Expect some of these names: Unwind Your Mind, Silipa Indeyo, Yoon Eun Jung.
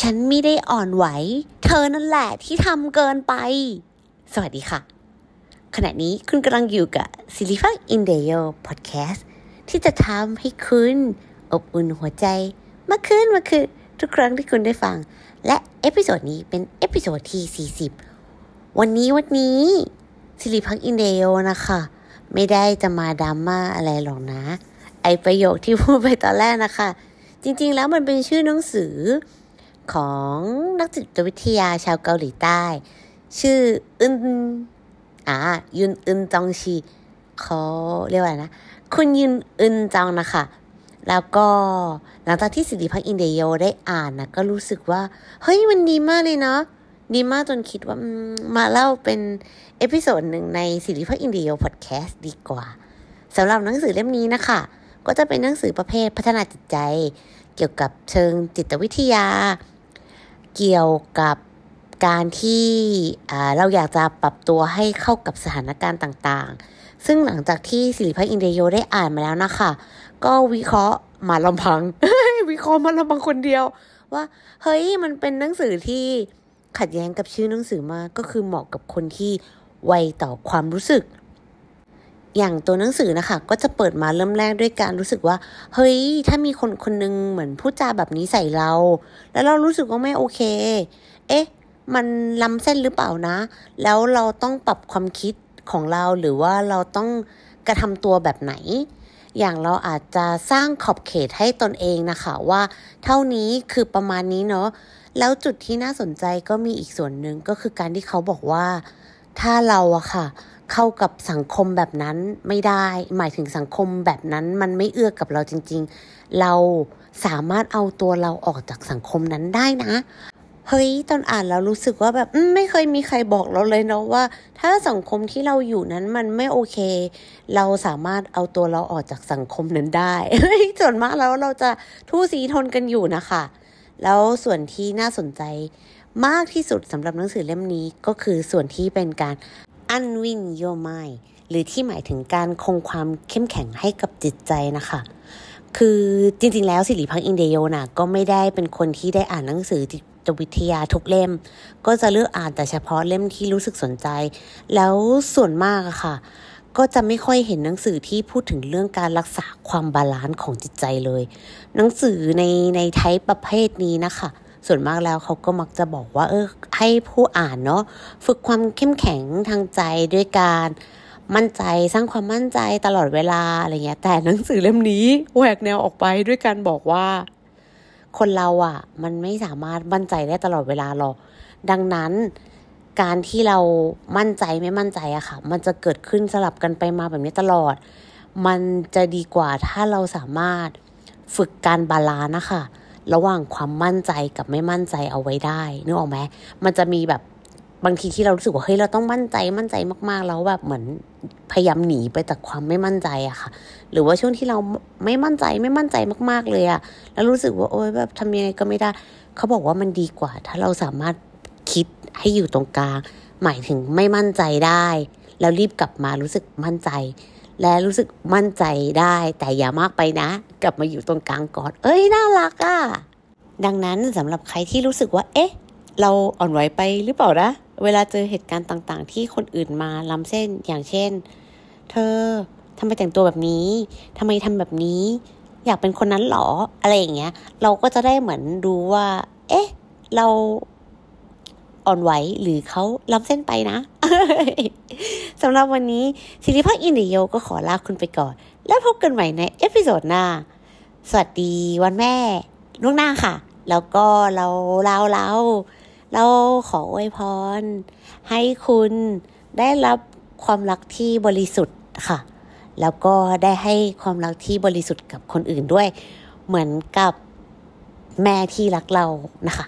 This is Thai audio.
ฉันไม่ได้อ่อนไหวเธอนั่นแหละที่ทำเกินไปสวัสดีค่ะขณะนี้คุณกำลังอยู่กับศิลิฟาอินเดโยพอดแคสต์ที่จะทำให้คุณอบอุ่นหัวใจมากขึ้นทุกครั้งที่คุณได้ฟังและเอพิโซดนี้เป็นเอพิโซดที่40วันนี้ศิลิฟาอินเดโยนะคะไม่ได้จะมาดราม่าอะไรหรอกนะไอประโยคที่พูดไปตอนแรกนะคะจริงๆแล้วมันเป็นชื่อหนังสือของนักจิตวิทยาชาวเกาหลีใต้ชื่อยุนอึนจองชีเขาเรียกว่านะคุณยุนอึนจองนะคะแล้วก็หลังจากที่ศิลิพักอินเดโยได้อ่านนะก็รู้สึกว่าเฮ้ยมันดีมากเลยเนาะดีมากจนคิดว่ามาเล่าเป็นเอพิโซดหนึ่งในศิลิพักอินเดโยพอดแคสต์ดีกว่าสำหรับหนังสือเล่มนี้นะคะก็จะเป็นหนังสือประเภทพัฒนาจิตใจเกี่ยวกับเชิงจิตวิทยาเกี่ยวกับการที่เราอยากจะปรับตัวให้เข้ากับสถานการณ์ต่างๆซึ่งหลังจากที่ศิลิพักอินเดโยได้อ่านมาแล้วนะคะก็วิเคราะห์มาลำพัง วิเคราะห์มาลำพังคนเดียวว่าเฮ้ยมันเป็นหนังสือที่ขัดแย้งกับชื่อหนังสือมากก็คือเหมาะกับคนที่ไวต่อความรู้สึกอย่างตัวหนังสือนะคะก็จะเปิดมาเริ่มแรกด้วยการรู้สึกว่าเฮ้ยถ้ามีคนคนนึงเหมือนพูดจาแบบนี้ใส่เราแล้วเรารู้สึกว่าไม่โอเคเอ๊ะมันล้ำเส้นหรือเปล่านะแล้วเราต้องปรับความคิดของเราหรือว่าเราต้องกระทำตัวแบบไหนอย่างเราอาจจะสร้างขอบเขตให้ตนเองนะคะว่าเท่านี้คือประมาณนี้เนาะแล้วจุดที่น่าสนใจก็มีอีกส่วนหนึ่งก็คือการที่เขาบอกว่าถ้าเราอะค่ะเข้ากับสังคมแบบนั้นไม่ได้หมายถึงสังคมแบบนั้นมันไม่เอื้อกับเราจริงๆเราสามารถเอาตัวเราออกจากสังคมนั้นได้นะเฮ้ยตอนอ่านเรารู้สึกว่าแบบไม่เคยมีใครบอกเราเลยเนาะว่าถ้าสังคมที่เราอยู่นั้นมันไม่โอเคเราสามารถเอาตัวเราออกจากสังคมนั้นได้เฮ้ย ส่วนมากแล้วเราจะทู่สีทนกันอยู่นะคะแล้วส่วนที่น่าสนใจมากที่สุดสำหรับหนังสือเล่มนี้ก็คือส่วนที่เป็นการUnwind Your Mind หรือที่หมายถึงการคงความเข้มแข็งให้กับจิตใจนะคะคือจริงๆแล้วศิลิพักอินเดโยนะก็ไม่ได้เป็นคนที่ได้อ่านหนังสือจิตวิทยาทุกเล่มก็จะเลือกอ่านแต่เฉพาะเล่มที่รู้สึกสนใจแล้วส่วนมากอะค่ะก็จะไม่ค่อยเห็นหนังสือที่พูดถึงเรื่องการรักษาความบาลานซ์ของจิตใจเลยหนังสือในไทป์ประเภทนี้นะคะส่วนมากแล้วเขาก็มักจะบอกว่าให้ผู้อ่านเนาะฝึกความเข้มแข็งทางใจด้วยการมั่นใจสร้างความมั่นใจตลอดเวลาอะไรเงี้ยแต่หนังสือเล่มนี้แหวกแนวออกไปด้วยการบอกว่าคนเราอ่ะมันไม่สามารถมั่นใจได้ตลอดเวลาหรอกดังนั้นการที่เรามั่นใจไม่มั่นใจอะค่ะมันจะเกิดขึ้นสลับกันไปมาแบบนี้ตลอดมันจะดีกว่าถ้าเราสามารถฝึกการบาลานซ์นะคะระหว่างความมั่นใจกับไม่มั่นใจเอาไว้ได้นึกออกไหมมันจะมีแบบบางทีที่เรารู้สึกว่าเฮ้ยเราต้องมั่นใจมากๆแล้วแบบเหมือนพยายามหนีไปจากความไม่มั่นใจอะค่ะหรือว่าช่วงที่เราไม่มั่นใจมากๆเลยอะแล้วรู้สึกว่าโอ๊ยแบบทำยังไงก็ไม่ได้เขาบอกว่ามันดีกว่าถ้าเราสามารถคิดให้อยู่ตรงกลางหมายถึงไม่มั่นใจได้แล้วรีบกลับมารู้สึกมั่นใจและรู้สึกมั่นใจได้แต่อย่ามากไปนะกลับมาอยู่ตรงกลางก่อนเอ้ยน่ารักอ่ะดังนั้นสำหรับใครที่รู้สึกว่าเอ๊ะเราอ่อนไหวไปหรือเปล่านะเวลาเจอเหตุการณ์ต่างๆที่คนอื่นมาล้ำเส้นอย่างเช่นเธอทำไมแต่งตัวแบบนี้ทำไมทำแบบนี้อยากเป็นคนนั้นหรออะไรอย่างเงี้ยเราก็จะได้เหมือนดูว่าเอ๊ะเราอ่อนไหวหรือเขาล้ำเส้นไปนะ สำหรับวันนี้ศิลิพักอินเดโยก็ขอลาคุณไปก่อนแล้วพบกันใหม่ในเอพิโซดหน้าสวัสดีวันแม่ล่วงหน้าค่ะแล้วก็เราขออวยพรให้คุณได้รับความรักที่บริสุทธิ์ค่ะแล้วก็ได้ให้ความรักที่บริสุทธิ์กับคนอื่นด้วยเหมือนกับแม่ที่รักเรานะคะ